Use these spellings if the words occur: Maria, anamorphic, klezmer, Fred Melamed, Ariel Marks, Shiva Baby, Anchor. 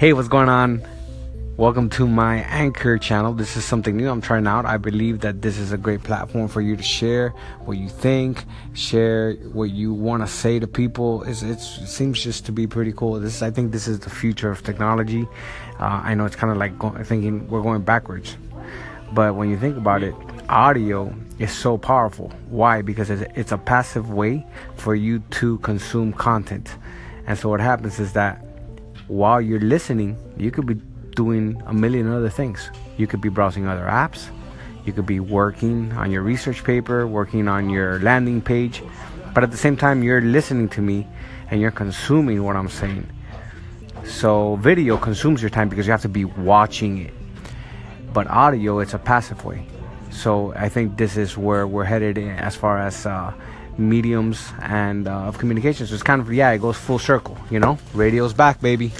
Hey, what's going on? Welcome to my Anchor channel. This is something new I'm trying out. I believe that this is a great platform for you to share what you think, share what you want to say to people. It seems just to be pretty cool. I think this is the future of technology. I know it's kind of like thinking we're going backwards. But when you think about it, audio is so powerful. Why? Because it's a passive way for you to consume content. And so what happens is that while you're listening, you could be doing a million other things. You could be browsing other apps. You could be working on your research paper, working on your landing page. But at the same time, you're listening to me and you're consuming what I'm saying. So video consumes your time because you have to be watching it. But audio, it's a passive way. So I think this is where we're headed in as far as mediums and of communication. So it's kind of, it goes full circle, you know? Radio's back, baby.